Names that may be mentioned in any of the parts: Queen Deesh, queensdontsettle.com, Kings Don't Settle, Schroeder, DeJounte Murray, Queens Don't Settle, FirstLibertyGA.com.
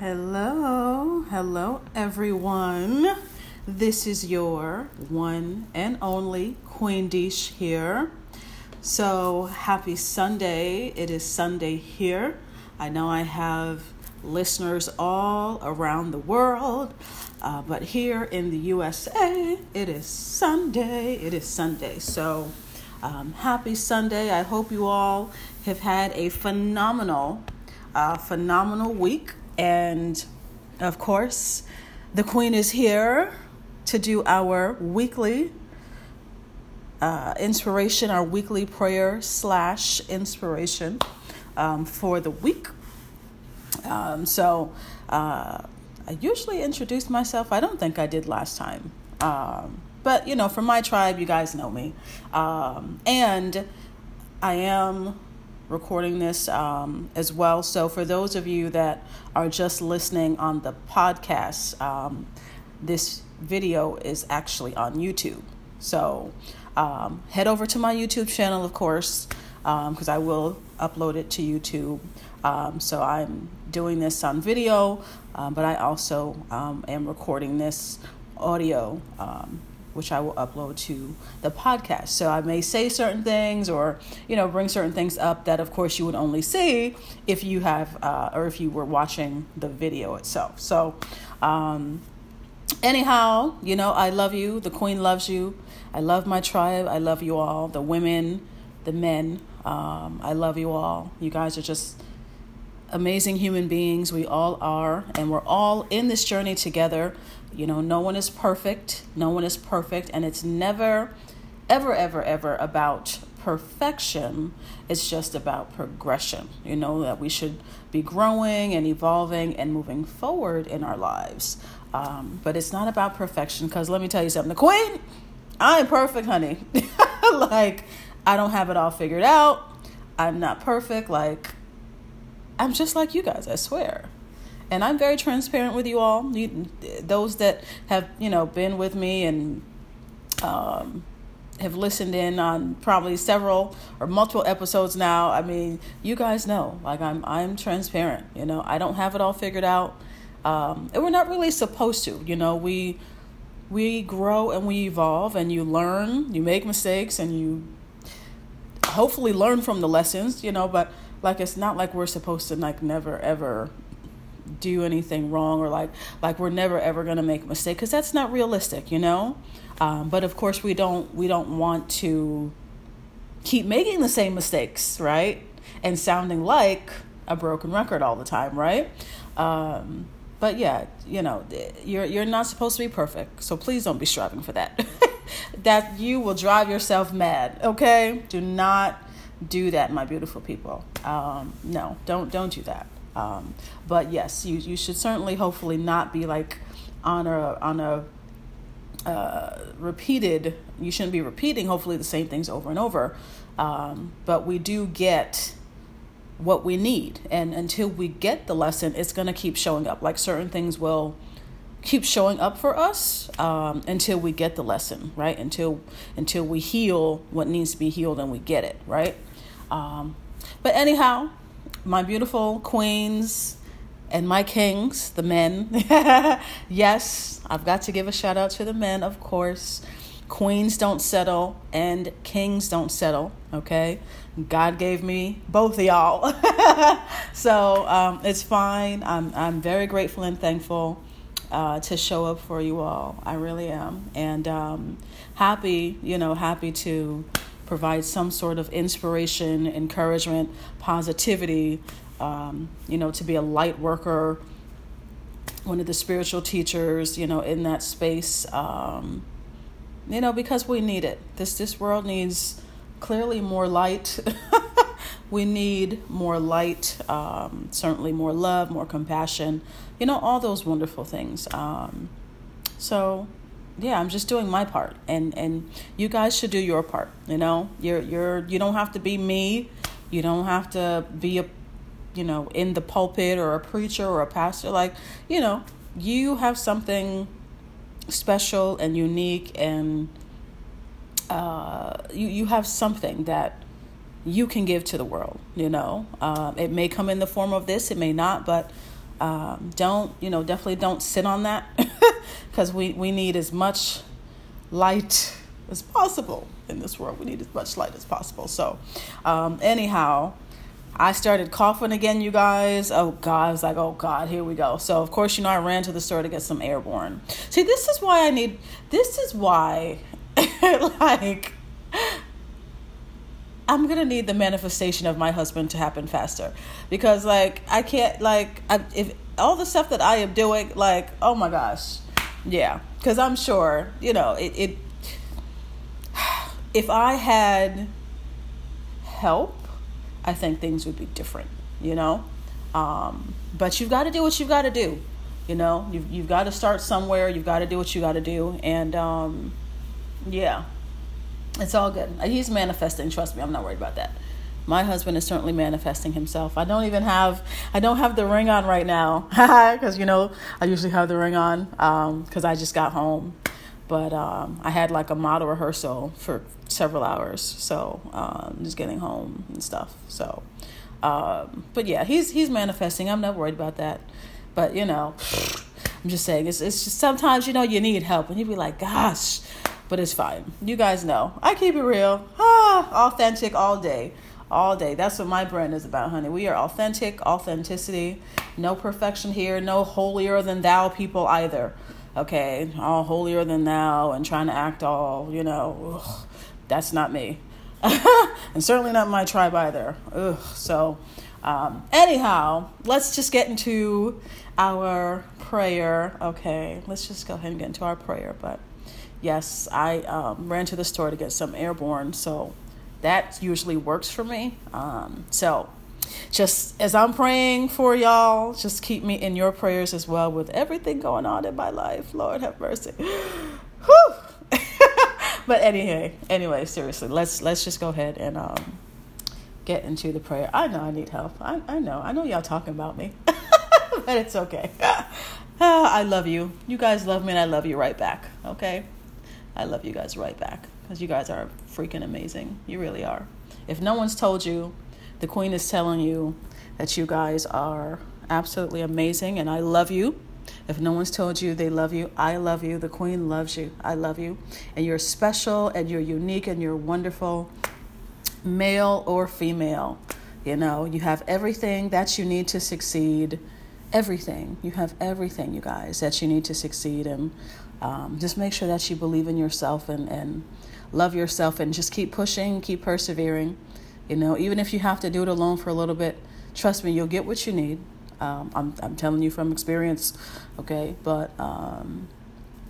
Hello everyone. This is your one and only Queen Deesh here. So happy Sunday. It is Sunday here. I know I have listeners all around the world, but here in the USA, it is Sunday. So happy Sunday. I hope you all have had a phenomenal week. And, of course, the Queen is here to do our weekly inspiration, our weekly prayer / inspiration for the week. So I usually introduce myself. I don't think I did last time. But, you know, from my tribe, you guys know me. And I am recording this as well. So for those of you that are just listening on the podcast, this video is actually on YouTube. So head over to my YouTube channel, of course, because I will upload it to YouTube. So I'm doing this on video, but I also am recording this audio, which I will upload to the podcast. So I may say certain things or, you know, bring certain things up that, of course, you would only see if you have or if you were watching the video itself. So anyhow, you know, I love you. The Queen loves you. I love my tribe. I love you all. The women, the men. I love you all. You guys are just amazing human beings. We all are. And we're all in this journey together. You know, no one is perfect. And it's never, ever about perfection. It's just about progression. You know, that we should be growing and evolving and moving forward in our lives. But it's not about perfection, because let me tell you something. The Queen, I ain't perfect, honey. Like, I don't have it all figured out. I'm not perfect. Like, I'm just like you guys, I swear. And I'm very transparent with you all. Those that have, you know, been with me and have listened in on probably several or multiple episodes now. I mean, you guys know, like, I'm transparent. You know, I don't have it all figured out, and we're not really supposed to. You know, we grow and we evolve, and you learn. You make mistakes, and you hopefully learn from the lessons. You know, but like, it's not like we're supposed to like never ever do anything wrong, or like we're never ever going to make a mistake, because that's not realistic, you know. But of course we don't want to keep making the same mistakes, right, and sounding like a broken record all the time, right? But yeah, you know, you're not supposed to be perfect, so please don't be striving for that. That you will drive yourself mad. Okay, do not do that, my beautiful people. No, don't do that. But yes, you should certainly, hopefully, not be like you shouldn't be repeating, hopefully, the same things over and over. But we do get what we need, and until we get the lesson, it's going to keep showing up. Like, certain things will keep showing up for us, until we get the lesson, right? Until we heal what needs to be healed and we get it, right? But anyhow, my beautiful queens and my kings, the men. Yes, I've got to give a shout out to the men, of course. Queens Don't Settle and Kings Don't Settle, okay? God gave me both of y'all. So it's fine. I'm very grateful and thankful to show up for you all. I really am. And happy to provide some sort of inspiration, encouragement, positivity, to be a light worker, one of the spiritual teachers, you know, in that space, because we need it. This world needs clearly more light. We need more light, certainly more love, more compassion, you know, all those wonderful things. So yeah, I'm just doing my part, and you guys should do your part. You know, you don't have to be me. You don't have to be in the pulpit or a preacher or a pastor. Like, you know, you have something special and unique, and you have something that you can give to the world. You know, it may come in the form of this, it may not, but Definitely don't sit on that, because we need as much light as possible in this world. We need as much light as possible. So anyhow, I started coughing again, you guys. Oh, God. I was like, oh, God, here we go. So, of course, I ran to the store to get some Airborne. See, this is why like, I'm going to need the manifestation of my husband to happen faster. Because, like, I can't, like, if all the stuff that I am doing, like, oh, my gosh. Yeah. Because I'm sure, it if I had help, I think things would be different, but you've got to do what you've got to do, you've got to start somewhere. You've got to do what you got to do. And, yeah, it's all good. He's manifesting. Trust me. I'm not worried about that. My husband is certainly manifesting himself. I don't have the ring on right now. Cause I usually have the ring on, cause I just got home, but, I had like a model rehearsal for several hours, so just getting home and stuff, so but yeah, he's manifesting. I'm not worried about that, but I'm just saying, it's just sometimes you need help and you'd be like, gosh, but it's fine. You guys know I keep it real, authentic all day. That's what my brand is about, honey. We are authenticity, no perfection here, no holier than thou people either, okay? All holier than thou and trying to act all ugh. That's not me. And certainly not my tribe either. Ugh. So anyhow, let's just get into our prayer. Okay, let's just go ahead and get into our prayer. But yes, I ran to the store to get some Airborne. So that usually works for me. So just as I'm praying for y'all, just keep me in your prayers as well with everything going on in my life. Lord have mercy. Whew. But anyway, seriously, let's just go ahead and get into the prayer. I know I need help. I know y'all talking about me, but it's okay. I love you. You guys love me, and I love you right back. Okay, I love you guys right back, because you guys are freaking amazing. You really are. If no one's told you, the Queen is telling you that you guys are absolutely amazing, and I love you. If no one's told you they love you, I love you. The Queen loves you. I love you. And you're special, and you're unique, and you're wonderful, male or female. You have everything that you need to succeed. Everything. You have everything, you guys, that you need to succeed. And just make sure that you believe in yourself and love yourself, and just keep pushing, keep persevering. Even if you have to do it alone for a little bit, trust me, you'll get what you need. I'm telling you from experience, okay? But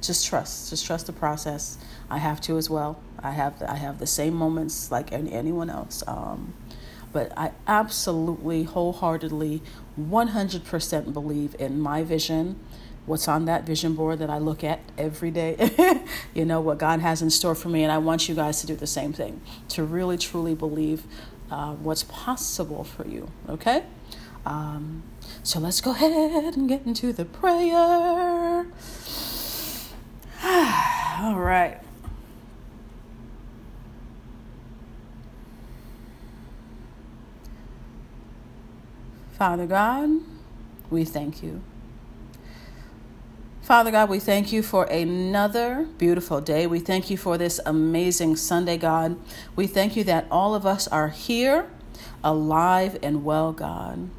just trust the process. I have to as well. I have the same moments like anyone else. But I absolutely, wholeheartedly, 100% believe in my vision, what's on that vision board that I look at every day, what God has in store for me. And I want you guys to do the same thing, to really, truly believe what's possible for you, okay? So let's go ahead and get into the prayer. All right. Father God, we thank you. Father God, we thank you for another beautiful day. We thank you for this amazing Sunday, God. We thank you that all of us are here, alive and well, God.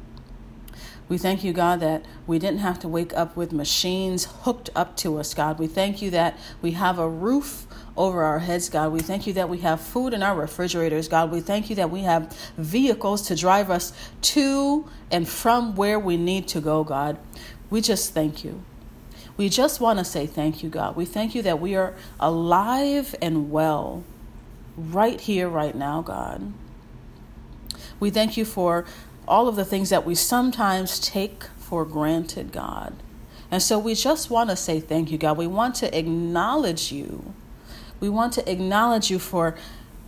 We thank you, God, that we didn't have to wake up with machines hooked up to us, God. We thank you that we have a roof over our heads, God. We thank you that we have food in our refrigerators, God. We thank you that we have vehicles to drive us to and from where we need to go, God. We just thank you. We just want to say thank you, God. We thank you that we are alive and well right here, right now, God. We thank you for all of the things that we sometimes take for granted, God. And so we just want to say thank you, God. We want to acknowledge you. We want to acknowledge you for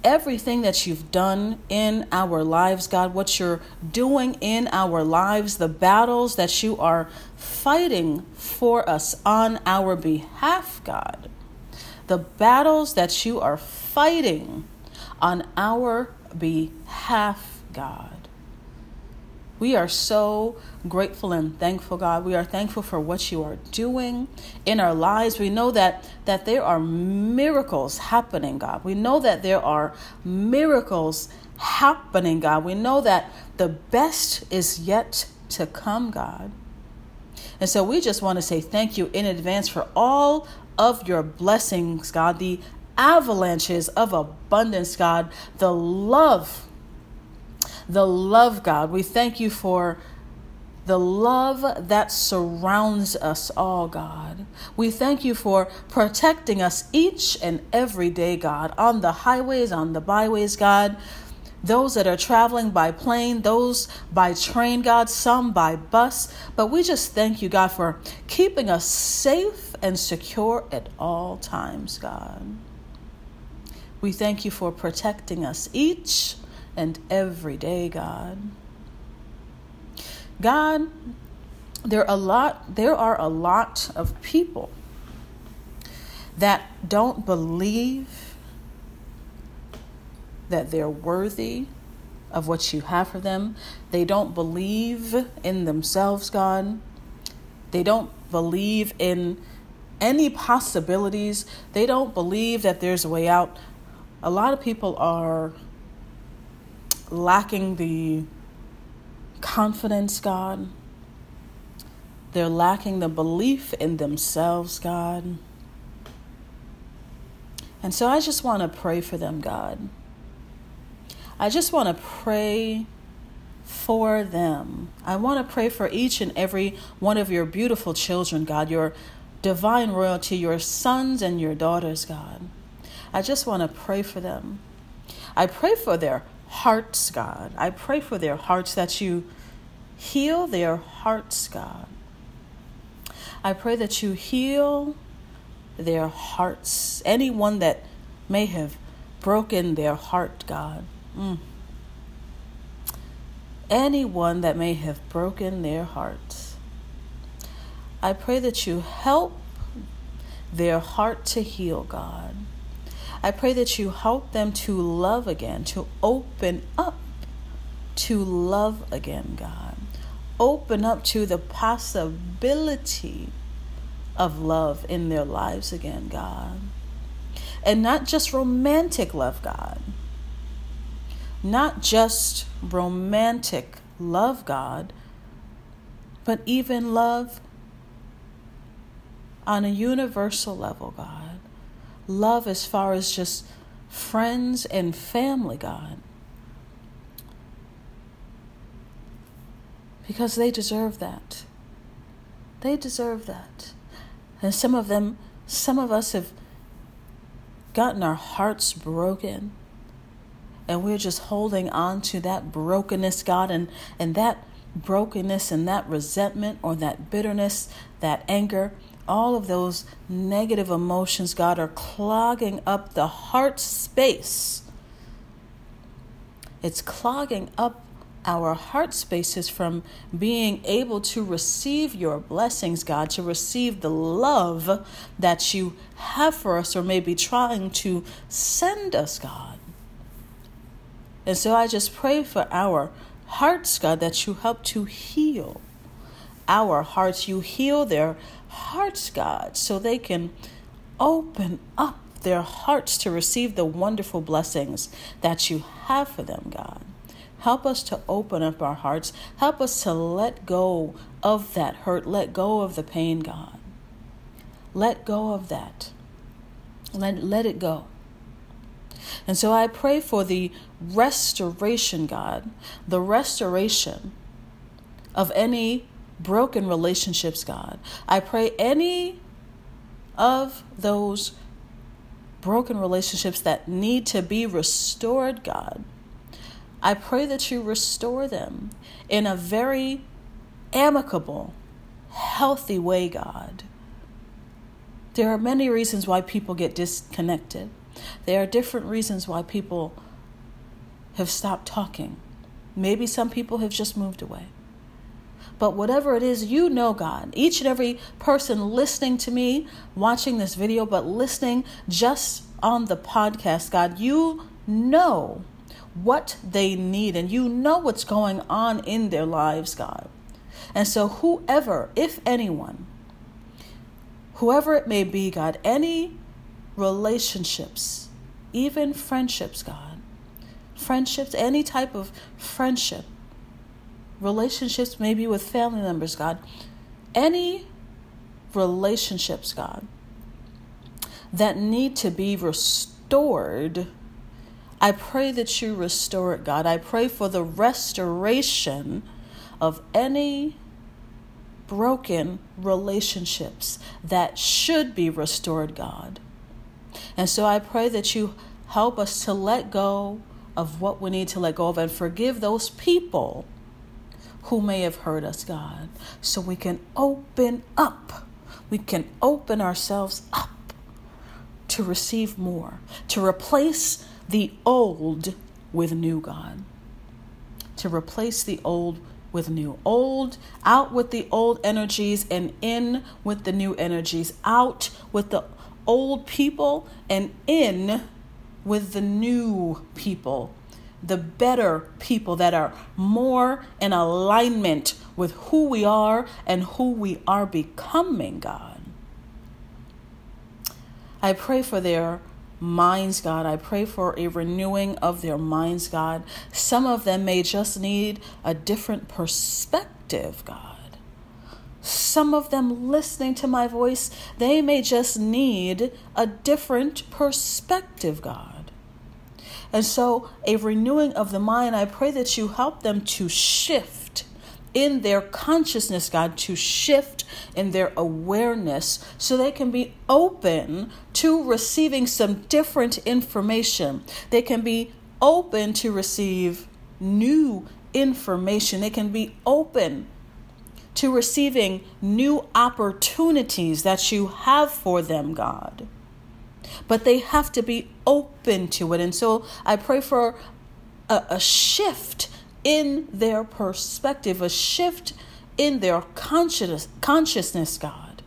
everything that you've done in our lives, God, what you're doing in our lives, the battles that you are fighting for us on our behalf, God. The battles that you are fighting on our behalf, God. We are so grateful and thankful, God. We are thankful for what you are doing in our lives. We know that there are miracles happening, God. We know that there are miracles happening, God. We know that the best is yet to come, God. And so we just want to say thank you in advance for all of your blessings, God, the avalanches of abundance, God, the love, God. We thank you for the love that surrounds us all, God. We thank you for protecting us each and every day, God, on the highways, on the byways, God. Those that are traveling by plane, those by train, God, some by bus. But we just thank you, God, for keeping us safe and secure at all times, God. We thank you for protecting us each and every day, God. God, there are a lot of people that don't believe that they're worthy of what you have for them. They don't believe in themselves, God. They don't believe in any possibilities. They don't believe that there's a way out. A lot of people are lacking the confidence, God. They're lacking the belief in themselves, God. And so I just want to pray for them, God. I just want to pray for them. I want to pray for each and every one of your beautiful children, God, your divine royalty, your sons and your daughters, God. I just want to pray for them. I pray for their hearts, God. I pray for their hearts, that you heal their hearts, God. I pray that you heal their hearts. Anyone that may have broken their heart, God. Anyone that may have broken their hearts. I pray that you help their heart to heal, God. I pray that you help them to love again, to open up to love again, God. Open up to the possibility of love in their lives again, God. And not just romantic love, God. Not just romantic love, God, but even love on a universal level, God. Love as far as just friends and family, God. Because they deserve that. They deserve that. And some of us have gotten our hearts broken. And we're just holding on to that brokenness, God, and that brokenness and that resentment or that bitterness, that anger. All of those negative emotions, God, are clogging up the heart space. It's clogging up our heart spaces from being able to receive your blessings, God, to receive the love that you have for us or maybe trying to send us, God. And so I just pray for our hearts, God, that you help to heal our hearts. You heal their hearts, God, so they can open up their hearts to receive the wonderful blessings that you have for them, God. Help us to open up our hearts. Help us to let go of that hurt. Let go of the pain, God. Let go of that. Let it go. And so I pray for the restoration, God, the restoration of any broken relationships, God. I pray any of those broken relationships that need to be restored, God, I pray that you restore them in a very amicable, healthy way, God. There are many reasons why people get disconnected. There are different reasons why people have stopped talking. Maybe some people have just moved away. But whatever it is, you know, God, each and every person listening to me, watching this video, but listening just on the podcast, God, you know what they need, and you know what's going on in their lives, God. And so whoever, if anyone, whoever it may be, God, any relationships, even friendships, God, friendships, any type of friendship, relationships maybe with family members, God, any relationships, God, that need to be restored, I pray that you restore it, God. I pray for the restoration of any broken relationships that should be restored, God. And so I pray that you help us to let go of what we need to let go of and forgive those people who may have hurt us, God, so we can open up. We can open ourselves up to receive more, to replace the old with new, God. To replace the old with new. Old, out with the old energies and in with the new energies. Out with the old people and in with the new people. The better people that are more in alignment with who we are and who we are becoming, God. I pray for their minds, God. I pray for a renewing of their minds, God. Some of them may just need a different perspective, God. Some of them listening to my voice, they may just need a different perspective, God. And so a renewing of the mind, I pray that you help them to shift in their consciousness, God, to shift in their awareness so they can be open to receiving some different information. They can be open to receive new information. They can be open to receiving new opportunities that you have for them, God. But they have to be open to it. And so I pray for a shift in their perspective, a shift in their consciousness, God,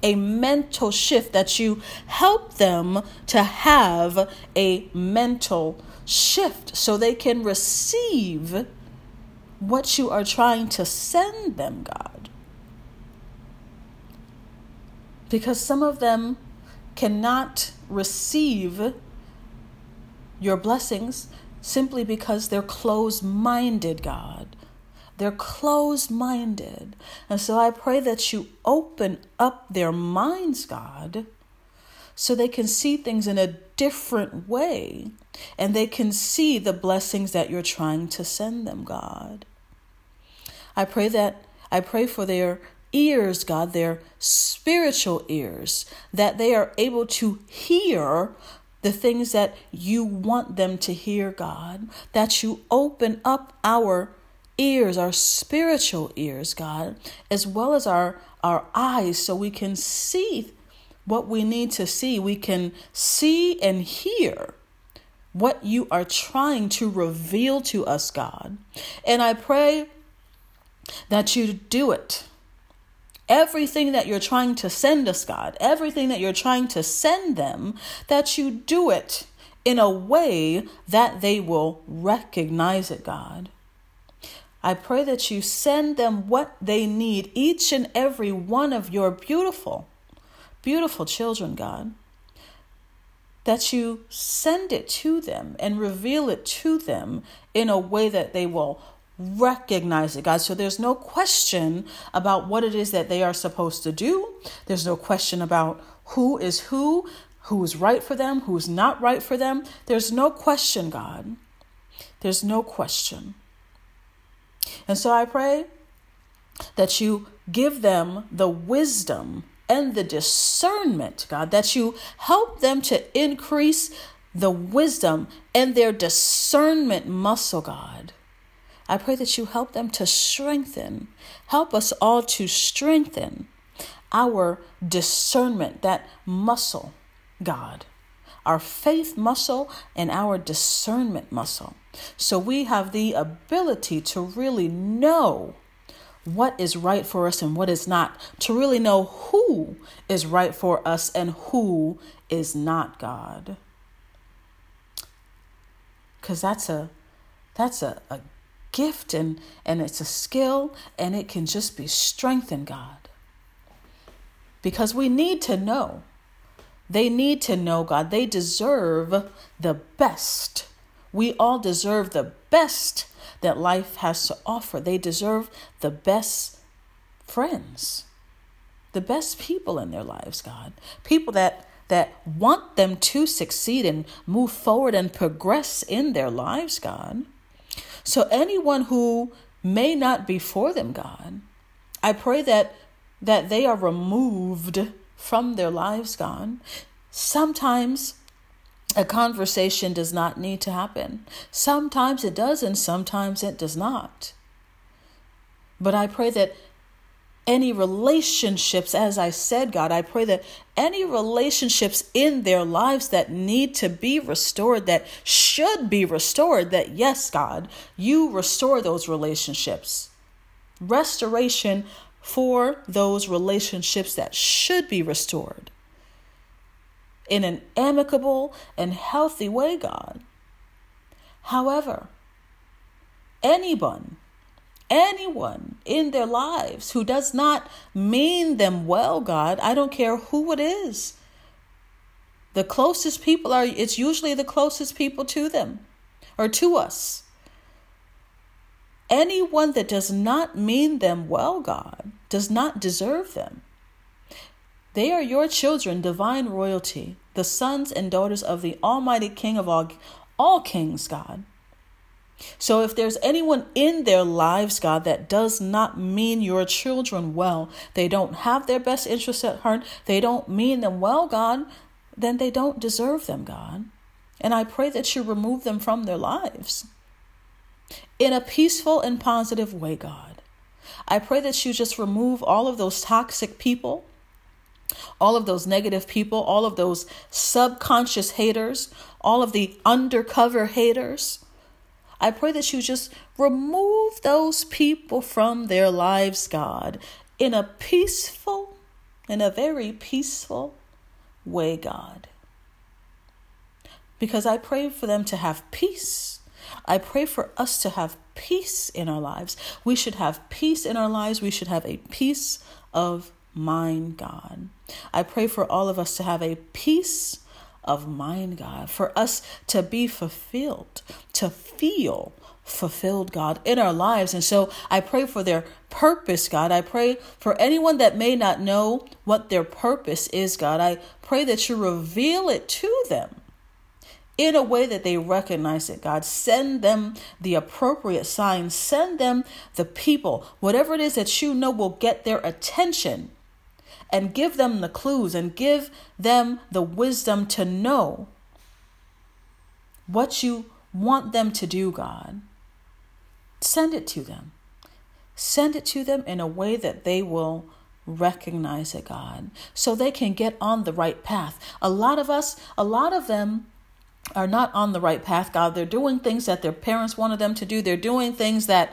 a mental shift, that you help them to have a mental shift so they can receive what you are trying to send them, God. Because some of them cannot receive your blessings simply because they're closed-minded, God. They're closed-minded. And so I pray that you open up their minds, God, so they can see things in a different way and they can see the blessings that you're trying to send them, God. I pray for their ears, God, their spiritual ears, that they are able to hear the things that you want them to hear, God, that you open up our ears, our spiritual ears, God, as well as our eyes, so we can see what we need to see. We can see and hear what you are trying to reveal to us, God. And I pray that you do it. Everything that you're trying to send us, God, everything that you're trying to send them, that you do it in a way that they will recognize it, God. I pray that you send them what they need, each and every one of your beautiful, beautiful children, God, that you send it to them and reveal it to them in a way that they will recognize it, God. So there's no question about what it is that they are supposed to do. There's no question about who is right for them, who's not right for them. There's no question, God. There's no question. And so I pray that you give them the wisdom and the discernment, God, that you help them to increase the wisdom and their discernment muscle, God. I pray that you help them to strengthen, help us all to strengthen our discernment, that muscle, God, our faith muscle and our discernment muscle. So we have the ability to really know what is right for us and what is not, to really know who is right for us and who is not, God. because that's a gift and it's a skill, and it can just be strengthened, God. Because we need to know. They need to know, God. They deserve the best. We all deserve the best that life has to offer. They deserve the best friends, the best people in their lives, God. People that want them to succeed and move forward and progress in their lives, God. So anyone who may not be for them, God, I pray that they are removed from their lives, God. Sometimes a conversation does not need to happen. Sometimes it does, and sometimes it does not. But I pray that any relationships, as I said, God, I pray that any relationships in their lives that need to be restored, that should be restored, that yes, God, you restore those relationships. Restoration for those relationships that should be restored in an amicable and healthy way, God. However, anyone in their lives who does not mean them well, God, I don't care who it is. The closest people it's usually the closest people to them or to us. Anyone that does not mean them well, God, does not deserve them. They are your children, divine royalty, the sons and daughters of the Almighty King of all kings, God. So if there's anyone in their lives, God, that does not mean your children well, they don't have their best interests at heart, they don't mean them well, God, then they don't deserve them, God. And I pray that you remove them from their lives. In a peaceful and positive way, God. I pray that you just remove all of those toxic people, all of those negative people, all of those subconscious haters, all of the undercover haters. I pray that you just remove those people from their lives, God, in a very peaceful way, God. Because I pray for them to have peace. I pray for us to have peace in our lives. We should have peace in our lives. We should have a peace of mind, God. I pray for all of us to have a peace of mind, God, for us to be fulfilled, to feel fulfilled, God, in our lives. And so I pray for their purpose, God. I pray for anyone that may not know what their purpose is, God. I pray that you reveal it to them. In a way that they recognize it, God. Send them the appropriate signs. Send them the people, whatever it is that you know will get their attention, and give them the clues and give them the wisdom to know what you want them to do, God. Send it to them. Send it to them in a way that they will recognize it, God, so they can get on the right path. A lot of them are not on the right path, God. They're doing things that their parents wanted them to do. They're doing things that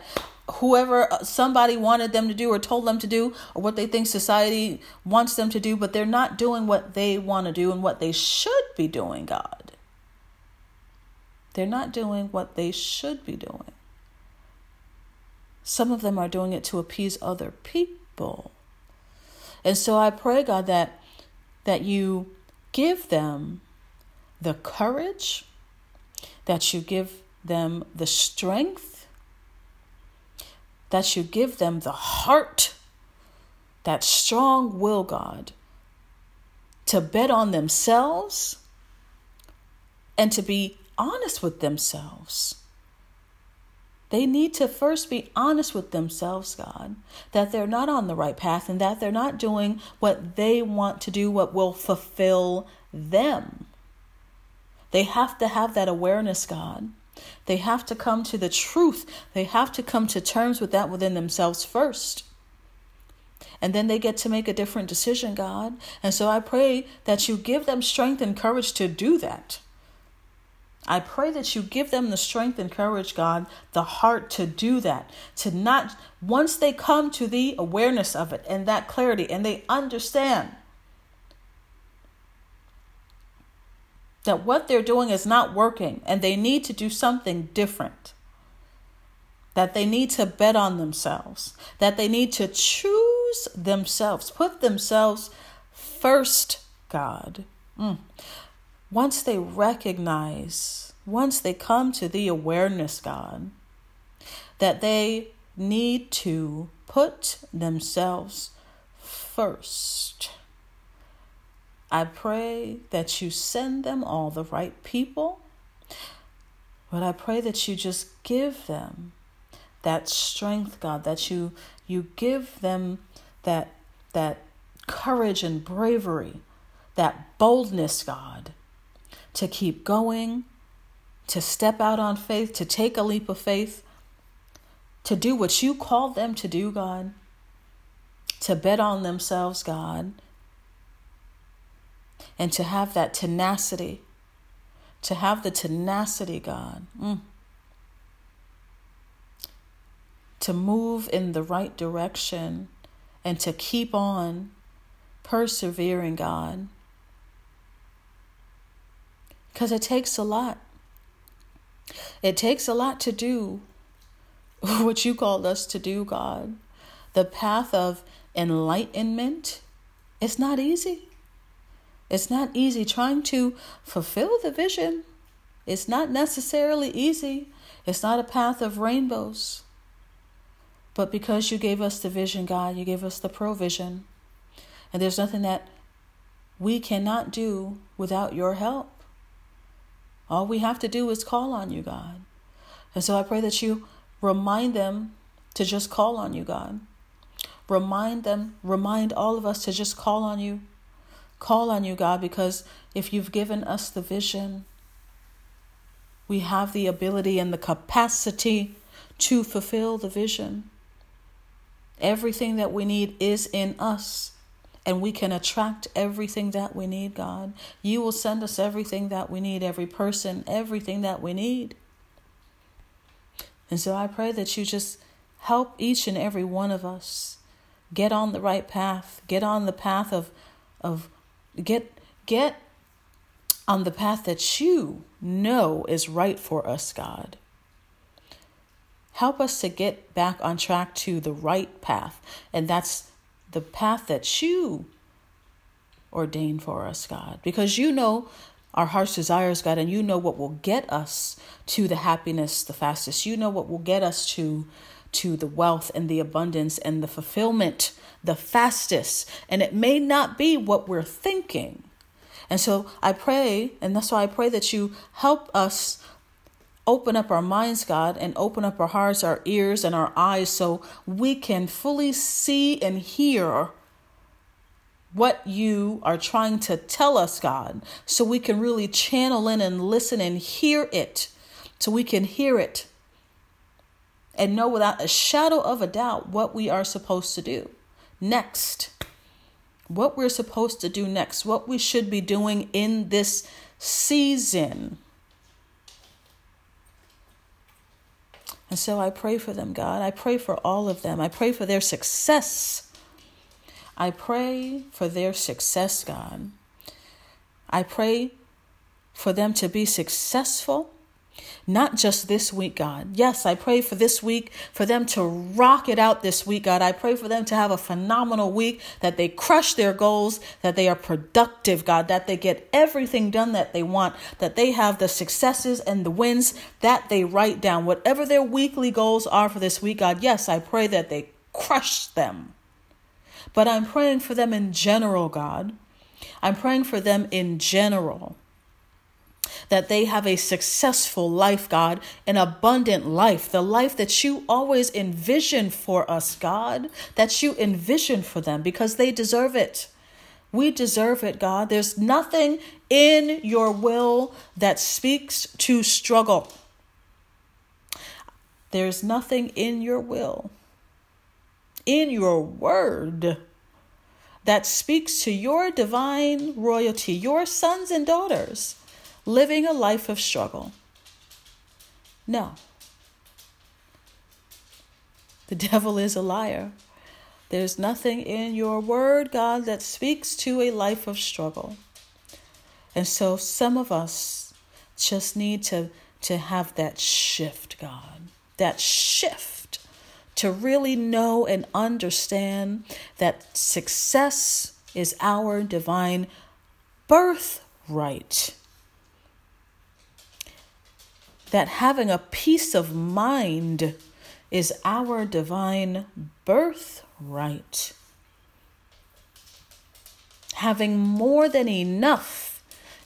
somebody wanted them to do or told them to do, or what they think society wants them to do, but they're not doing what they want to do and what they should be doing, God. They're not doing what they should be doing. Some of them are doing it to appease other people. And so I pray, God, that you give them the courage, that you give them the strength, that you give them the heart, that strong will, God, to bet on themselves and to be honest with themselves. They need to first be honest with themselves, God, that they're not on the right path and that they're not doing what they want to do, what will fulfill them. They have to have that awareness, God. They have to come to the truth. They have to come to terms with that within themselves first. And then they get to make a different decision, God. And so I pray that you give them strength and courage to do that. I pray that you give them the strength and courage, God, the heart to do that, to not, once they come to the awareness of it and that clarity and they understand that what they're doing is not working and they need to do something different, that they need to bet on themselves, that they need to choose themselves, put themselves first, God. Once they recognize, once they come to the awareness, God, that they need to put themselves first, I pray that you send them all the right people, but I pray that you just give them that strength, God, that you give them that courage and bravery, that boldness, God, to keep going, to step out on faith, to take a leap of faith, to do what you call them to do, God, to bet on themselves, God, and to have that tenacity, God, to move in the right direction and to keep on persevering, God, because it takes a lot. It takes a lot to do what you called us to do, God. The path of enlightenment, it's not easy. It's not easy. Trying to fulfill the vision, it's not necessarily easy. It's not a path of rainbows. But because you gave us the vision, God, you gave us the provision. And there's nothing that we cannot do without your help. All we have to do is call on you, God. And so I pray that you remind them to just call on you, God. Remind all of us to just call on you. Call on you, God, because if you've given us the vision, we have the ability and the capacity to fulfill the vision. Everything that we need is in us, and we can attract everything that we need, God. You will send us everything that we need, every person, everything that we need. And so I pray that you just help each and every one of us get on the right path, get on the path that you know is right for us, God. Help us to get back on track to the right path. And that's the path that you ordained for us, God, because you know our heart's desires, God, and you know what will get us to the happiness the fastest. You know what will get us to the wealth and the abundance and the fulfillment the fastest. And it may not be what we're thinking. And so I pray, and that's why I pray that you help us open up our minds, God, and open up our hearts, our ears, and our eyes so we can fully see and hear what you are trying to tell us, God, so we can really channel in and listen and hear it, so we can hear it and know without a shadow of a doubt what we are supposed to do next, what we're supposed to do next, what we should be doing in this season. And so I pray for them, God. I pray for all of them. I pray for their success. God. I pray for them to be successful, not just this week, God. Yes, I pray for this week, for them to rock it out this week, God. I pray for them to have a phenomenal week, that they crush their goals, that they are productive, God, that they get everything done that they want, that they have the successes and the wins that they write down. Whatever their weekly goals are for this week, God, yes, I pray that they crush them. But I'm praying for them in general, God. I'm praying for them in general, that they have a successful life, God, an abundant life, the life that you always envision for us, God, that you envision for them, because they deserve it. We deserve it, God. There's nothing in your will that speaks to struggle. There's nothing in your will, in your word, that speaks to your divine royalty, your sons and daughters living a life of struggle. No. The devil is a liar. There's nothing in your word, God, that speaks to a life of struggle. And so some of us just need to have that shift, God, that shift to really know and understand that success is our divine birthright. That having a peace of mind is our divine birthright. Having more than enough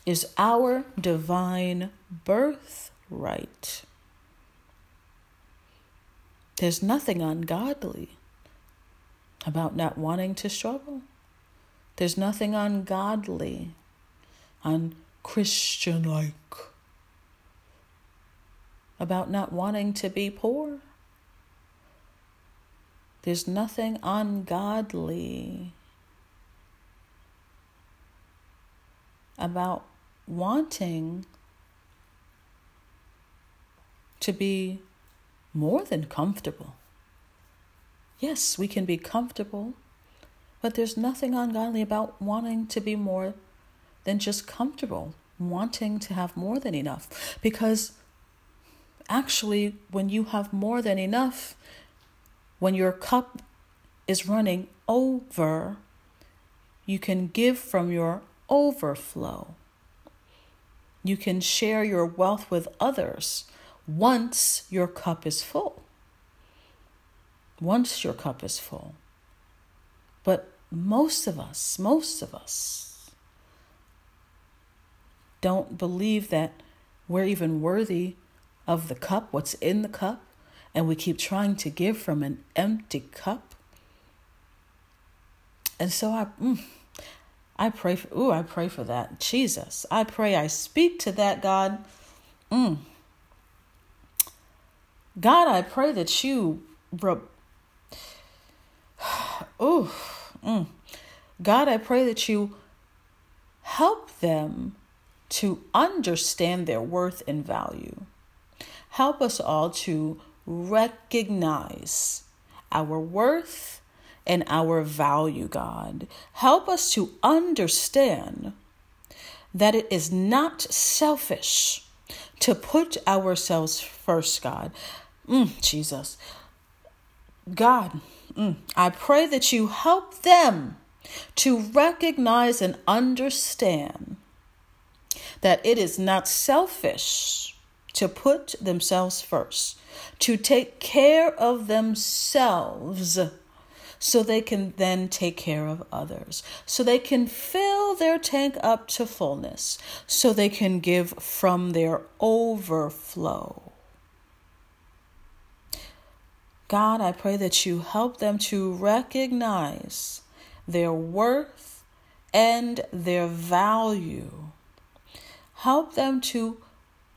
is our divine birthright. There's nothing ungodly about not wanting to struggle. There's nothing ungodly, unchristian-like, about not wanting to be poor. There's nothing ungodly about wanting to be more than comfortable. Yes, we can be comfortable, but there's nothing ungodly about wanting to be more than just comfortable, wanting to have more than enough. Because actually, when you have more than enough, when your cup is running over, you can give from your overflow. You can share your wealth with others once your cup is full. Once your cup is full. But most of us don't believe that we're even worthy of the cup, what's in the cup, and we keep trying to give from an empty cup. And so I pray for that. Jesus, I speak to that, God. God, I pray that you, God, I pray that you help them to understand their worth and value. Help us all to recognize our worth and our value, God. Help us to understand that it is not selfish to put ourselves first, God. Jesus. God, I pray that you help them to recognize and understand that it is not selfish to put themselves first, to take care of themselves so they can then take care of others, so they can fill their tank up to fullness, so they can give from their overflow. God, I pray that you help them to recognize their worth and their value. Help them to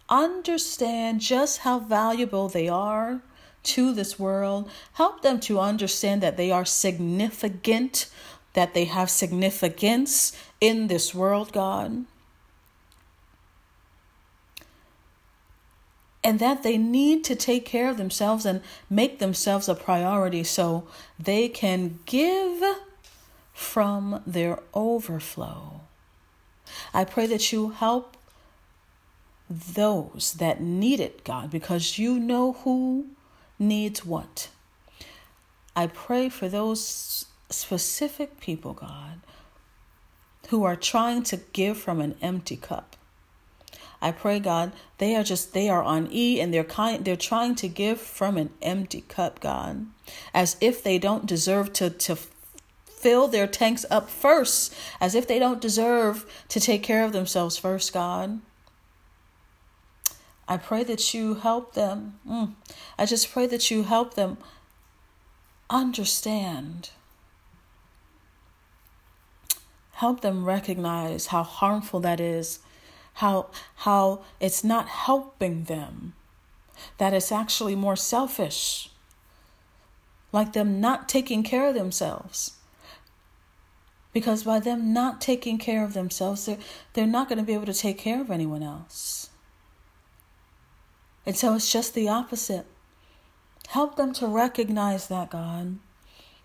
understand just how valuable they are to this world. Help them to understand that they are significant, that they have significance in this world, God. And that they need to take care of themselves and make themselves a priority so they can give from their overflow. I pray that you help those that need it, God, because you know who needs what. I pray for those specific people, God, who are trying to give from an empty cup. I pray, God, they are on E and they're trying to give from an empty cup, God, as if they don't deserve to fill their tanks up first, as if they don't deserve to take care of themselves first, God. I pray that you help them. I just pray that you help them understand. Help them recognize how harmful that is, how it's not helping them, that it's actually more selfish, like them not taking care of themselves. Because by them not taking care of themselves, they're not going to be able to take care of anyone else. And so it's just the opposite. Help them to recognize that, God.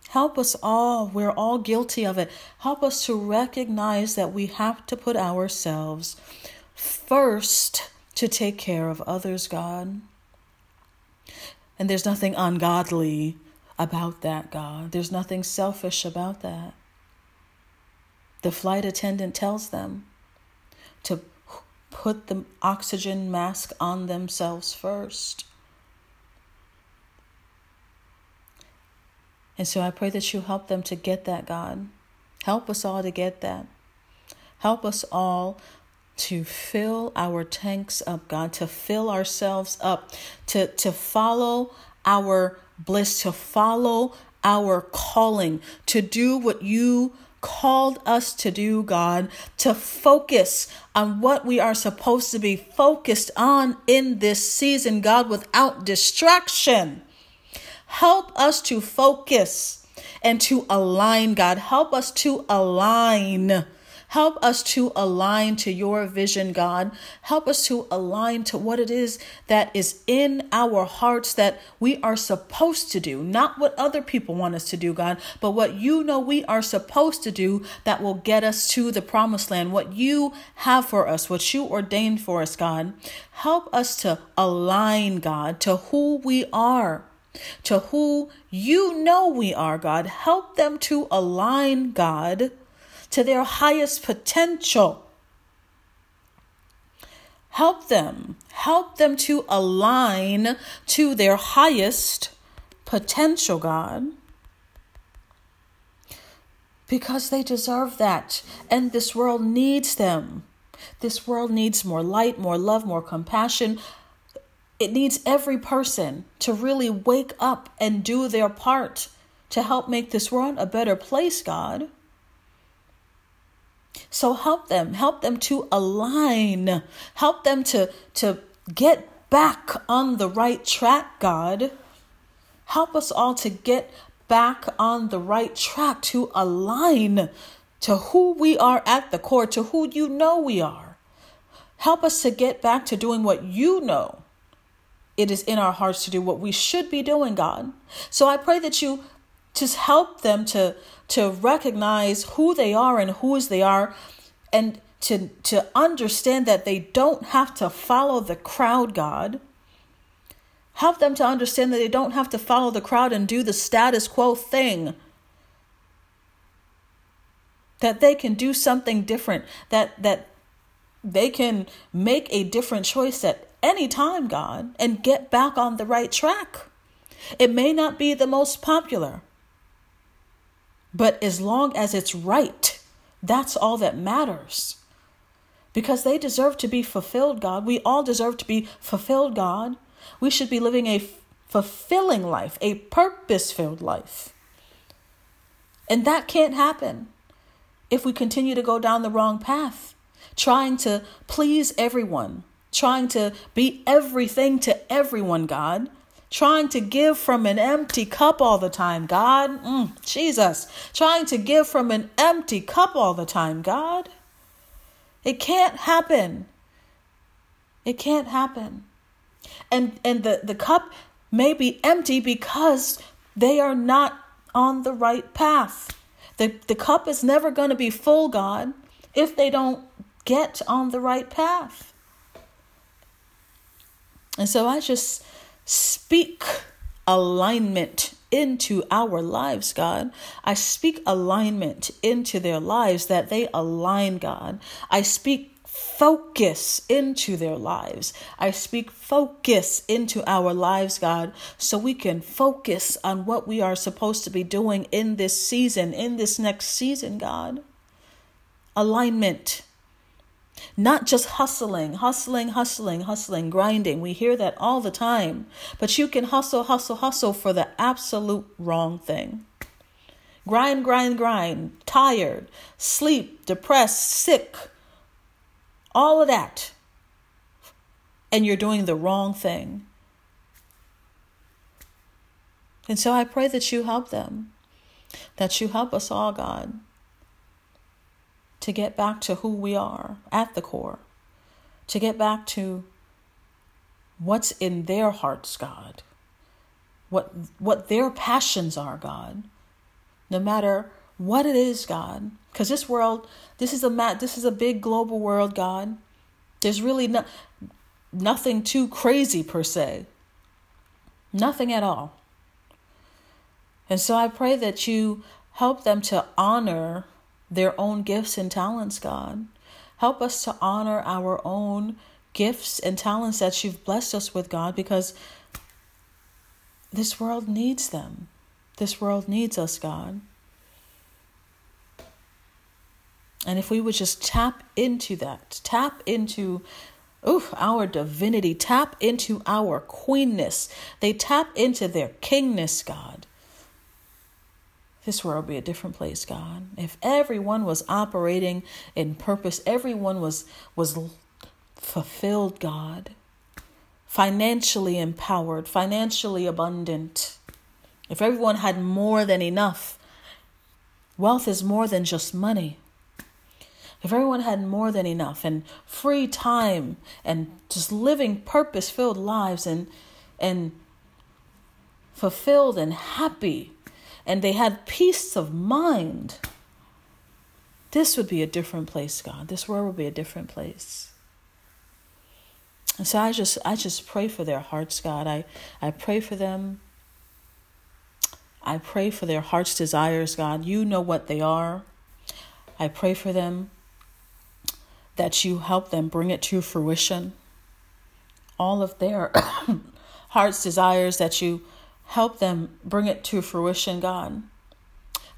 Help us all. We're all guilty of it. Help us to recognize that we have to put ourselves first to take care of others, God. And there's nothing ungodly about that, God. There's nothing selfish about that. The flight attendant tells them to put the oxygen mask on themselves first. And so I pray that you help them to get that, God. Help us all to get that. Help us all to fill our tanks up, God, to fill ourselves up, to follow our bliss, to follow our calling, to do what you called us to do, God, to focus on what we are supposed to be focused on in this season, God, without distraction. Help us to focus and to align, God. Help us to align. Help us to align to your vision, God. Help us to align to what it is that is in our hearts that we are supposed to do. Not what other people want us to do, God, but what you know we are supposed to do that will get us to the promised land. What you have for us, what you ordained for us, God. Help us to align, God, to who we are. To who you know we are, God. Help them to align, God, to their highest potential. Help them to align to their highest potential, God. Because they deserve that, and this world needs them. This world needs more light, more love, more compassion. It needs every person to really wake up and do their part to help make this world a better place, God. So help them to align, help them to get back on the right track, God. Help us all to get back on the right track, to align to who we are at the core, to who you know we are. Help us to get back to doing what you know it is in our hearts to do, what we should be doing, God. So I pray that you just help them to recognize who they are and whose they are, and to understand that they don't have to follow the crowd, God. Help them to understand that they don't have to follow the crowd and do the status quo thing. That they can do something different, that they can make a different choice at any time, God, and get back on the right track. It may not be the most popular, but as long as it's right, that's all that matters. Because they deserve to be fulfilled, God. We all deserve to be fulfilled, God. We should be living a fulfilling life, a purpose-filled life. And that can't happen if we continue to go down the wrong path, trying to please everyone, trying to be everything to everyone, God. Trying to give from an empty cup all the time, God. Jesus. Trying to give from an empty cup all the time, God. It can't happen. It can't happen. And the cup may be empty because they are not on the right path. The cup is never going to be full, God, if they don't get on the right path. And so I just speak alignment into our lives, God. I speak alignment into their lives, that they align, God. I speak focus into their lives. I speak focus into our lives, God, so we can focus on what we are supposed to be doing in this season, in this next season, God. Alignment. Not just hustling, grinding. We hear that all the time. But you can hustle for the absolute wrong thing. Grind, tired, sleep, depressed, sick, all of that. And you're doing the wrong thing. And so I pray that you help them, that you help us all, God, to get back to who we are at the core, to get back to what's in their hearts, God, what their passions are, God, no matter what it is, God. Because this world, this is a big global world, God. There's really nothing too crazy per se. Nothing at all. And so I pray that you help them to honor their own gifts and talents, God. Help us to honor our own gifts and talents that you've blessed us with, God, because this world needs them. This world needs us, God. And if we would just tap into our divinity, tap into our queenness. They tap into their kingness, God. This world would be a different place, God. If everyone was operating in purpose, everyone was fulfilled, God. Financially empowered, financially abundant. If everyone had more than enough, wealth is more than just money. If everyone had more than enough and free time and just living purpose-filled lives and fulfilled and happy, and they had peace of mind, this would be a different place, God. This world would be a different place. And so I just pray for their hearts, God. I pray for them. I pray for their heart's desires, God. You know what they are. I pray for them that you help them bring it to fruition. All of their heart's desires, that you help them bring it to fruition, God.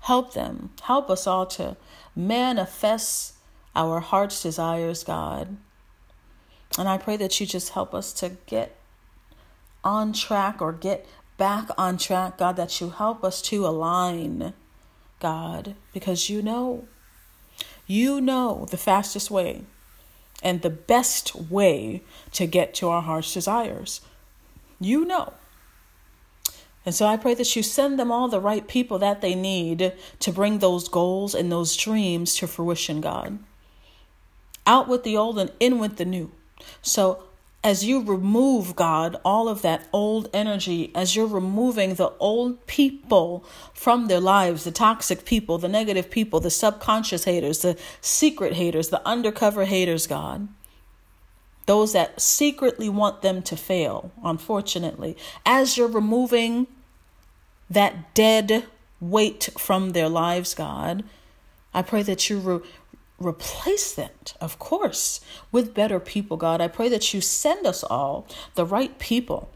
Help them. Help us all to manifest our heart's desires, God. And I pray that you just help us to get on track or get back on track, God, that you help us to align, God, because you know the fastest way and the best way to get to our heart's desires. You know. And so I pray that you send them all the right people that they need to bring those goals and those dreams to fruition, God. Out with the old and in with the new. So as you remove, God, all of that old energy, as you're removing the old people from their lives, the toxic people, the negative people, the subconscious haters, the secret haters, the undercover haters, God. Those that secretly want them to fail, unfortunately, as you're removing that dead weight from their lives, God, I pray that you replace that, of course, with better people, God. I pray that you send us all the right people,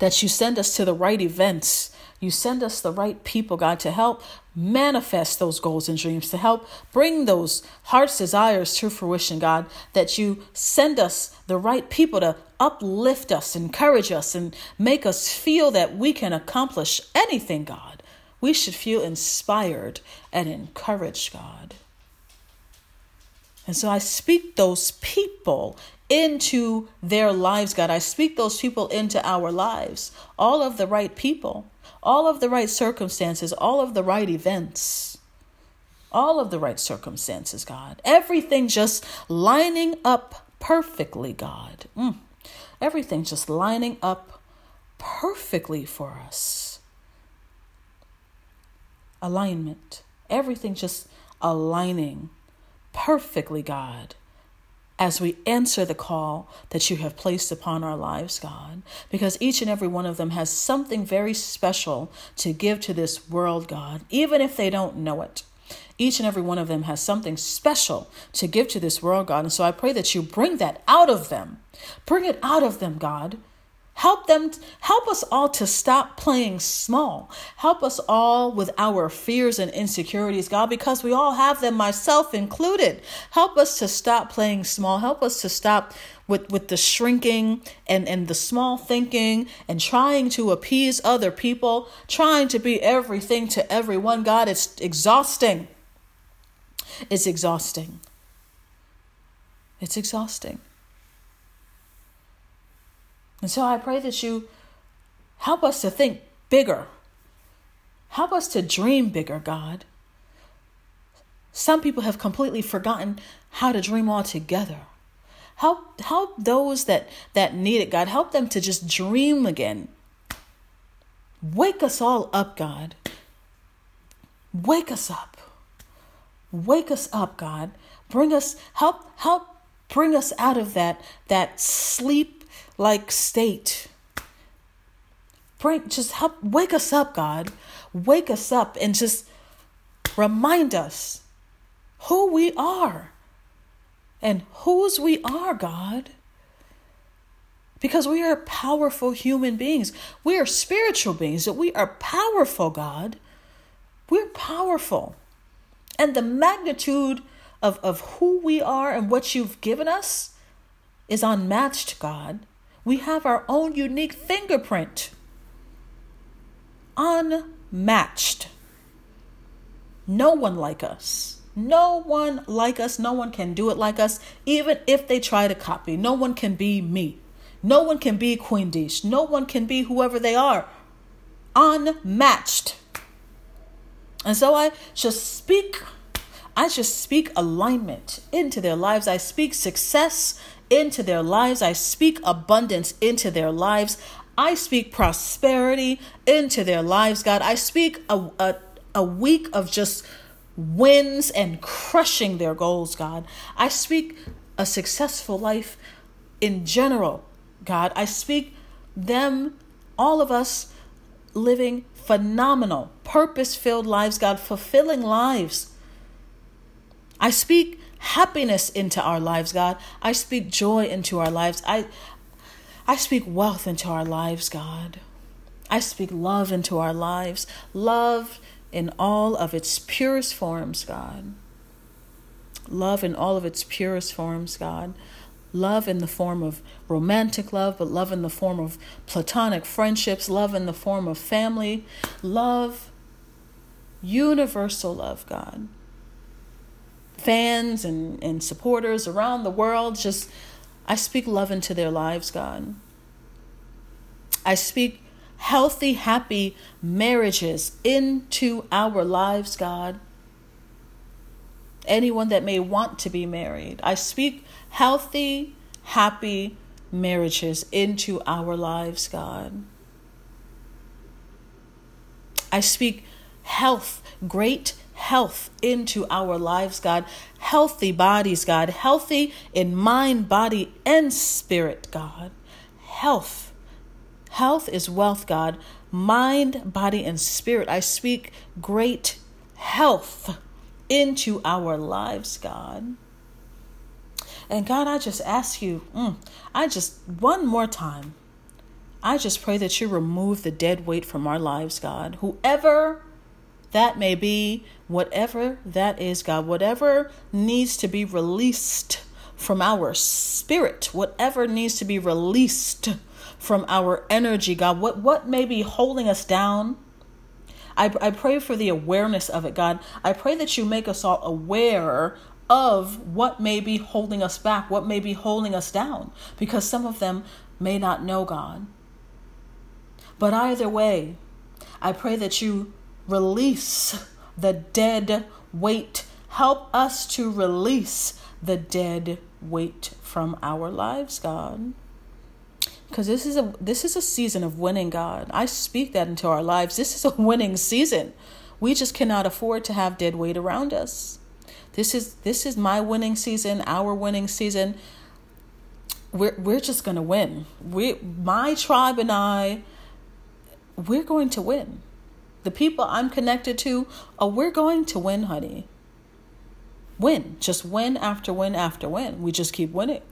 that you send us to the right events. You send us the right people, God, to help manifest those goals and dreams, to help bring those heart's desires to fruition, God, that you send us the right people to uplift us, encourage us, and make us feel that we can accomplish anything, God. We should feel inspired and encouraged, God. And so I speak those people into their lives, God. I speak those people into our lives, all of the right people. All of the right circumstances, all of the right events, all of the right circumstances, God. Everything just lining up perfectly, God. Everything just lining up perfectly for us. Alignment. Everything just aligning perfectly, God, as we answer the call that you have placed upon our lives, God, because each and every one of them has something very special to give to this world, God, even if they don't know it. Each and every one of them has something special to give to this world, God. And so I pray that you bring that out of them. Bring it out of them, God. Help them. Help us all to stop playing small. Help us all with our fears and insecurities, God, because we all have them, myself included. Help us to stop playing small. Help us to stop with the shrinking and the small thinking and trying to appease other people, trying to be everything to everyone. God, it's exhausting. It's exhausting. It's exhausting. And so I pray that you help us to think bigger. Help us to dream bigger, God. Some people have completely forgotten how to dream altogether. Help those that need it, God. Help them to just dream again. Wake us all up, God. Wake us up. Wake us up, God. Bring us, help bring us out of that sleep-like state. Just help wake us up, God. Wake us up and just remind us who we are and whose we are, God. Because we are powerful human beings. We are spiritual beings, that we are powerful, God. We're powerful. And the magnitude of who we are and what you've given us is unmatched, God. We have our own unique fingerprint. Unmatched. No one like us. No one like us. No one can do it like us, even if they try to copy. No one can be me. No one can be Queen Deesh. No one can be whoever they are. Unmatched. And so I just speak alignment into their lives. I speak success into their lives. I speak abundance into their lives. I speak prosperity into their lives, God. I speak a week of just wins and crushing their goals, God. I speak a successful life in general, God. I speak them, all of us, living phenomenal, purpose-filled lives, God, fulfilling lives. I speak happiness into our lives, God. I speak joy into our lives. I speak wealth into our lives, God. I speak love into our lives. Love in all of its purest forms, God. Love in all of its purest forms, God. Love in the form of romantic love, but love in the form of platonic friendships. Love in the form of family. Love, universal love, God. Fans and supporters around the world, just... I speak love into their lives, God. I speak healthy, happy marriages into our lives, God. Anyone that may want to be married, I speak healthy, happy marriages into our lives, God. I speak health, great health into our lives, God. Healthy bodies, God. Healthy in mind, body, and spirit, God. Health. Health is wealth, God. Mind, body, and spirit. I speak great health into our lives, God. And God, I just ask you, one more time, I just pray that you remove the dead weight from our lives, God. Whoever that may be, whatever that is, God, whatever needs to be released from our spirit, whatever needs to be released from our energy, God, what may be holding us down, I pray for the awareness of it, God. I pray that you make us all aware of what may be holding us back, what may be holding us down, because some of them may not know, God. But either way, I pray that you release the dead weight. Help us to release the dead weight from our lives, God. Because this is a season of winning, God. I speak that into our lives. This is a winning season. We just cannot afford to have dead weight around us. This is my winning season, our winning season. We're just gonna win. My tribe and I, we're going to win. The people I'm connected to, we're going to win, honey. Win. Just win after win after win. We just keep winning.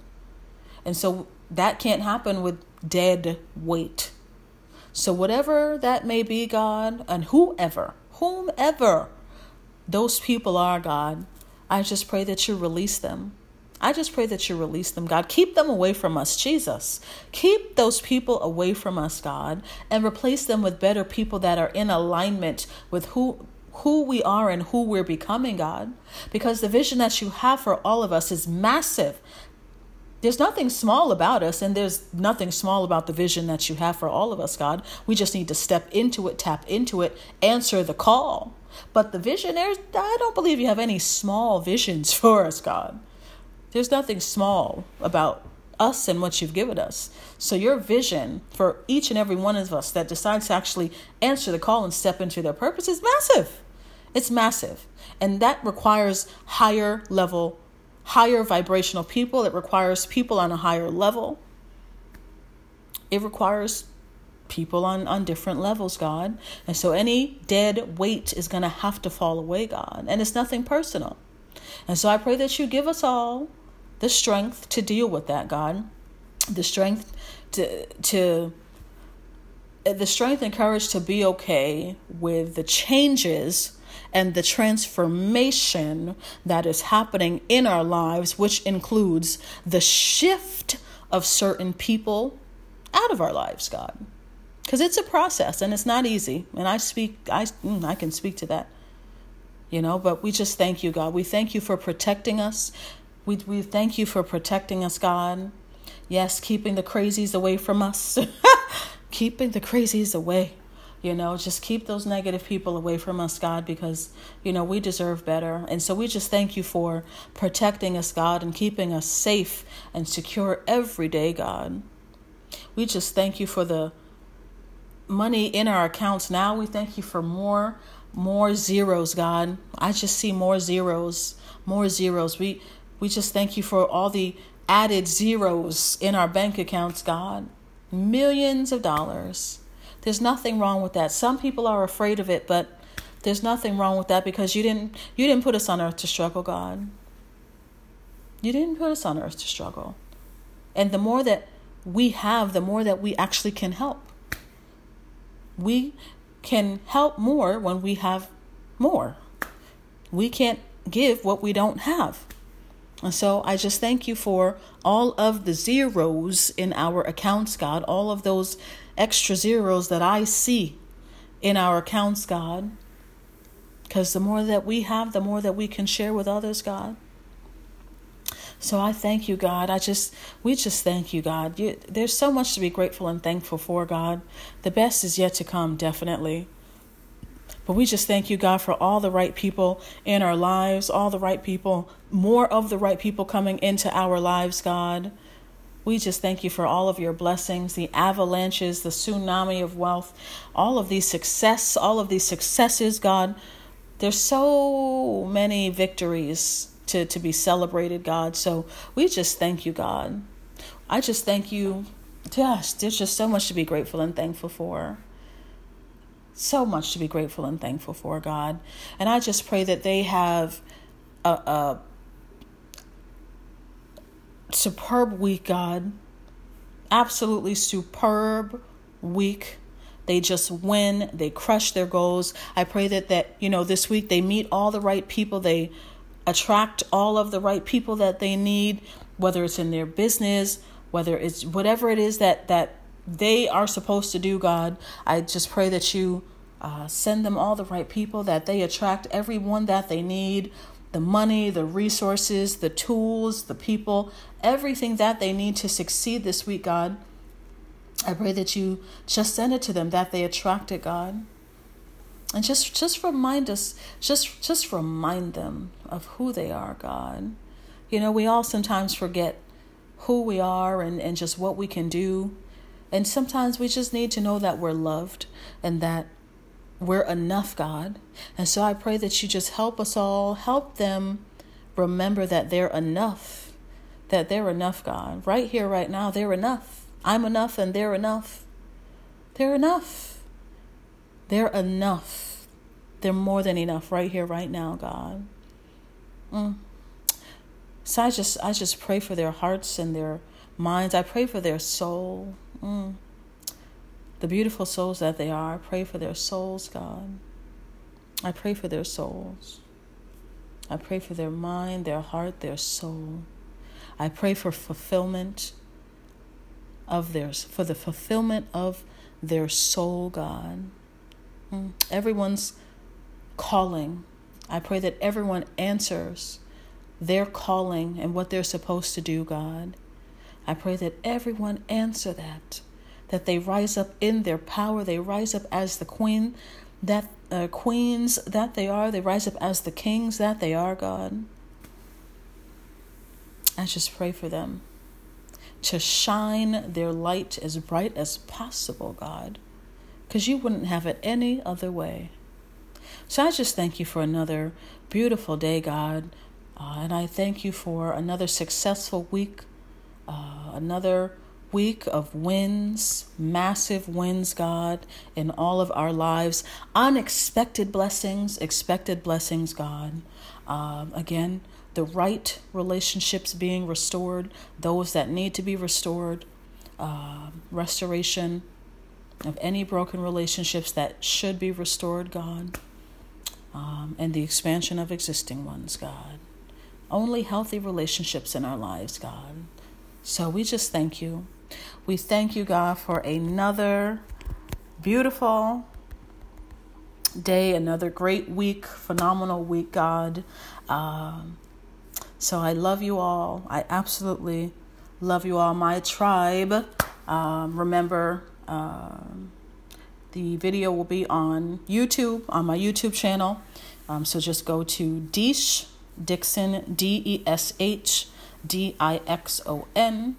And so that can't happen with dead weight. So whatever that may be, God, and whomever those people are, God, I just pray that you release them. I just pray that you release them, God. Keep them away from us, Jesus. Keep those people away from us, God, and replace them with better people that are in alignment with who we are and who we're becoming, God. Because the vision that you have for all of us is massive. There's nothing small about us, and there's nothing small about the vision that you have for all of us, God. We just need to step into it, tap into it, answer the call. But the visionaries, I don't believe you have any small visions for us, God. There's nothing small about us and what you've given us. So your vision for each and every one of us that decides to actually answer the call and step into their purpose is massive. It's massive. And that requires higher level, higher vibrational people. It requires people on a higher level. It requires people on different levels, God. And so any dead weight is going to have to fall away, God. And it's nothing personal. And so I pray that you give us all the strength to deal with that, God. The strength and courage to be okay with the changes and the transformation that is happening in our lives, which includes the shift of certain people out of our lives, God. Because it's a process and it's not easy. And I can speak to that, but we just thank you, God. We thank you for protecting us. We thank you for protecting us, God. Yes, keeping the crazies away from us. Keeping the crazies away. Just keep those negative people away from us, God, because, we deserve better. And so we just thank you for protecting us, God, and keeping us safe and secure every day, God. We just thank you for the money in our accounts now. We thank you for more zeros, God. I just see more zeros. We just thank you for all the added zeros in our bank accounts, God. Millions of dollars. There's nothing wrong with that. Some people are afraid of it, but there's nothing wrong with that because you didn't put us on earth to struggle, God. You didn't put us on earth to struggle. And the more that we have, the more that we actually can help. We can help more when we have more. We can't give what we don't have. And so I just thank you for all of the zeros in our accounts, God, all of those extra zeros that I see in our accounts, God, because the more that we have, the more that we can share with others, God. So I thank you, God. We just thank you, God. There's so much to be grateful and thankful for, God. The best is yet to come, definitely. But we just thank you, God, for all the right people in our lives, all the right people, more of the right people coming into our lives, God. We just thank you for all of your blessings, the avalanches, the tsunami of wealth, all of these successes, God. There's so many victories to be celebrated, God. So we just thank you, God. I just thank you. Gosh, there's just so much to be grateful and thankful for. So much to be grateful and thankful for, God. And I just pray that they have a superb week, God. Absolutely superb week. They just win. They crush their goals. I pray that this week they meet all the right people. They attract all of the right people that they need, whether it's in their business, whether it's whatever it is that they are supposed to do, God. I just pray that you send them all the right people, that they attract everyone that they need, the money, the resources, the tools, the people, everything that they need to succeed this week, God. I pray that you just send it to them, that they attract it, God. And just remind us, just remind them of who they are, God. We all sometimes forget who we are and just what we can do. And sometimes we just need to know that we're loved and that we're enough, God. And so I pray that you just help us all, help them remember that they're enough, God. Right here, right now, they're enough. I'm enough and they're enough. They're enough. They're enough. They're more than enough right here, right now, God. So I just pray for their hearts and their minds. I pray for their soul. The beautiful souls that they are. I pray for their souls, God. I pray for their souls. I pray for their mind, their heart, their soul. I pray for the fulfillment of their soul, God. Everyone's calling. I pray that everyone answers their calling and what they're supposed to do, God. I pray that everyone answer that they rise up in their power. They rise up as the queens that they are. They rise up as the kings that they are, God. I just pray for them to shine their light as bright as possible, God. Because you wouldn't have it any other way. So I just thank you for another beautiful day, God. And I thank you for another successful week, another week of wins, massive wins, God, in all of our lives. Expected blessings, God. Again, the right relationships being restored, those that need to be restored, restoration of any broken relationships that should be restored, God, and the expansion of existing ones, God. Only healthy relationships in our lives, God. So we just thank you. We thank you, God, for another beautiful day, another great week, phenomenal week, God. So I love you all. I absolutely love you all, my tribe. Remember, the video will be on YouTube, on my YouTube channel. So just go to Desh Dixon, DESH DIXON,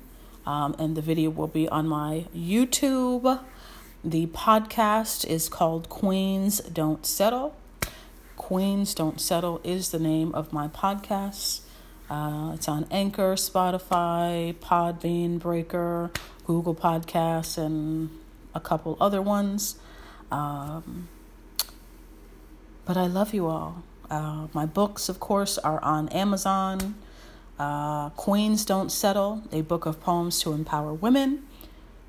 and the video will be on my YouTube. The podcast is called Queens Don't Settle. Queens Don't Settle is the name of my podcast. It's on Anchor, Spotify, Podbean, Breaker, Google Podcasts, and a couple other ones. But I love you all. My books, of course, are on Amazon. Queens Don't Settle, a book of poems to empower women.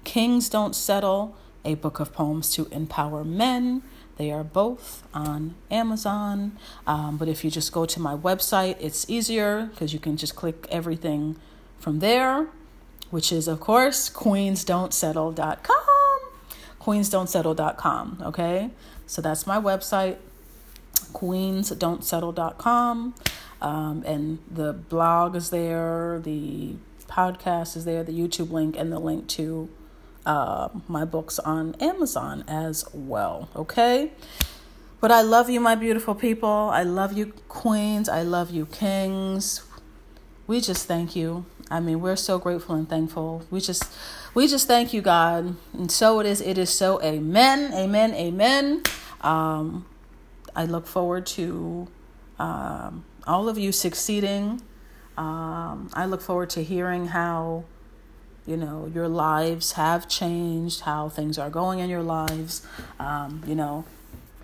Kings Don't Settle, a book of poems to empower men. They are both on Amazon. But if you just go to my website, it's easier because you can just click everything from there, which is, of course, queensdontsettle.com. Queensdontsettle.com, okay? So that's my website, queensdontsettle.com. And the blog is there, the podcast is there, the YouTube link, and the link to my books on Amazon as well, okay? But I love you, my beautiful people. I love you, queens. I love you, kings. We just thank you. I mean, we're so grateful and thankful. We just thank you, God. And so it is so. Amen, amen, amen. I look forward to all of you succeeding. I look forward to hearing how your lives have changed, how things are going in your lives.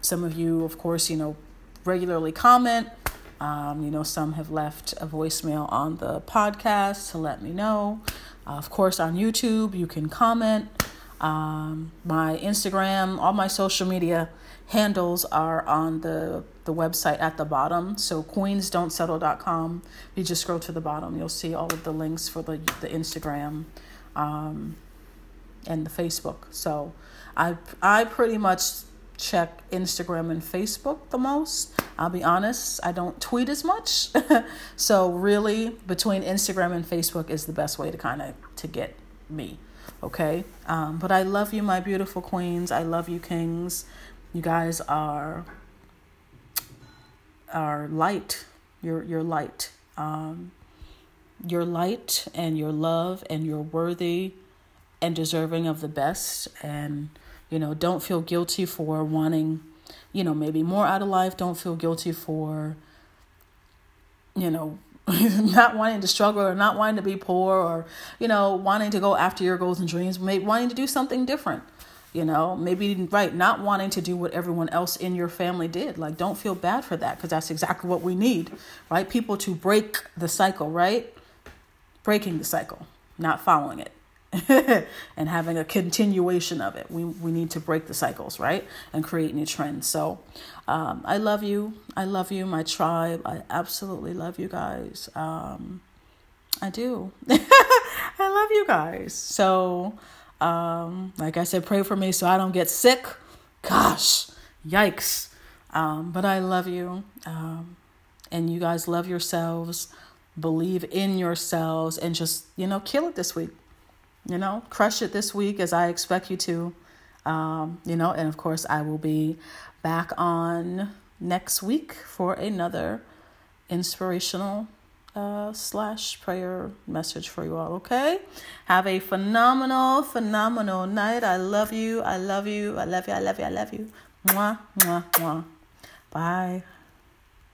Some of you, of course, regularly comment. Some have left a voicemail on the podcast to let me know. Of course, on YouTube, you can comment. My Instagram, all my social media handles are on the website at the bottom. So queensdontsettle.com. You just scroll to the bottom. You'll see all of the links for the Instagram, and the Facebook. So I pretty much check Instagram and Facebook the most. I'll be honest, I don't tweet as much. So really, between Instagram and Facebook is the best way to kind of get me. Okay. But I love you, my beautiful queens. I love you, kings. You guys are light. You're light. You're light, and you're love, and you're worthy and deserving of the best. And, don't feel guilty for wanting, maybe more out of life. Don't feel guilty for, not wanting to struggle, or not wanting to be poor, or, wanting to go after your goals and dreams, maybe wanting to do something different. Maybe right, not wanting to do what everyone else in your family did. Like, don't feel bad for that, because that's exactly what we need, right? People to break the cycle, right? Breaking the cycle, not following it, and having a continuation of it. We need to break the cycles, right, and create new trends. So, I love you. I love you, my tribe. I absolutely love you guys. I do. I love you guys. So. Like I said, pray for me so I don't get sick. Gosh, yikes. But I love you. And you guys love yourselves, believe in yourselves, and just, kill it this week, crush it this week as I expect you to, and of course I will be back on next week for another inspirational / prayer message for you all. Okay. Have a phenomenal night. I love you. I love you. I love you. I love you. I love you. Mwah, mwah, mwah. Bye.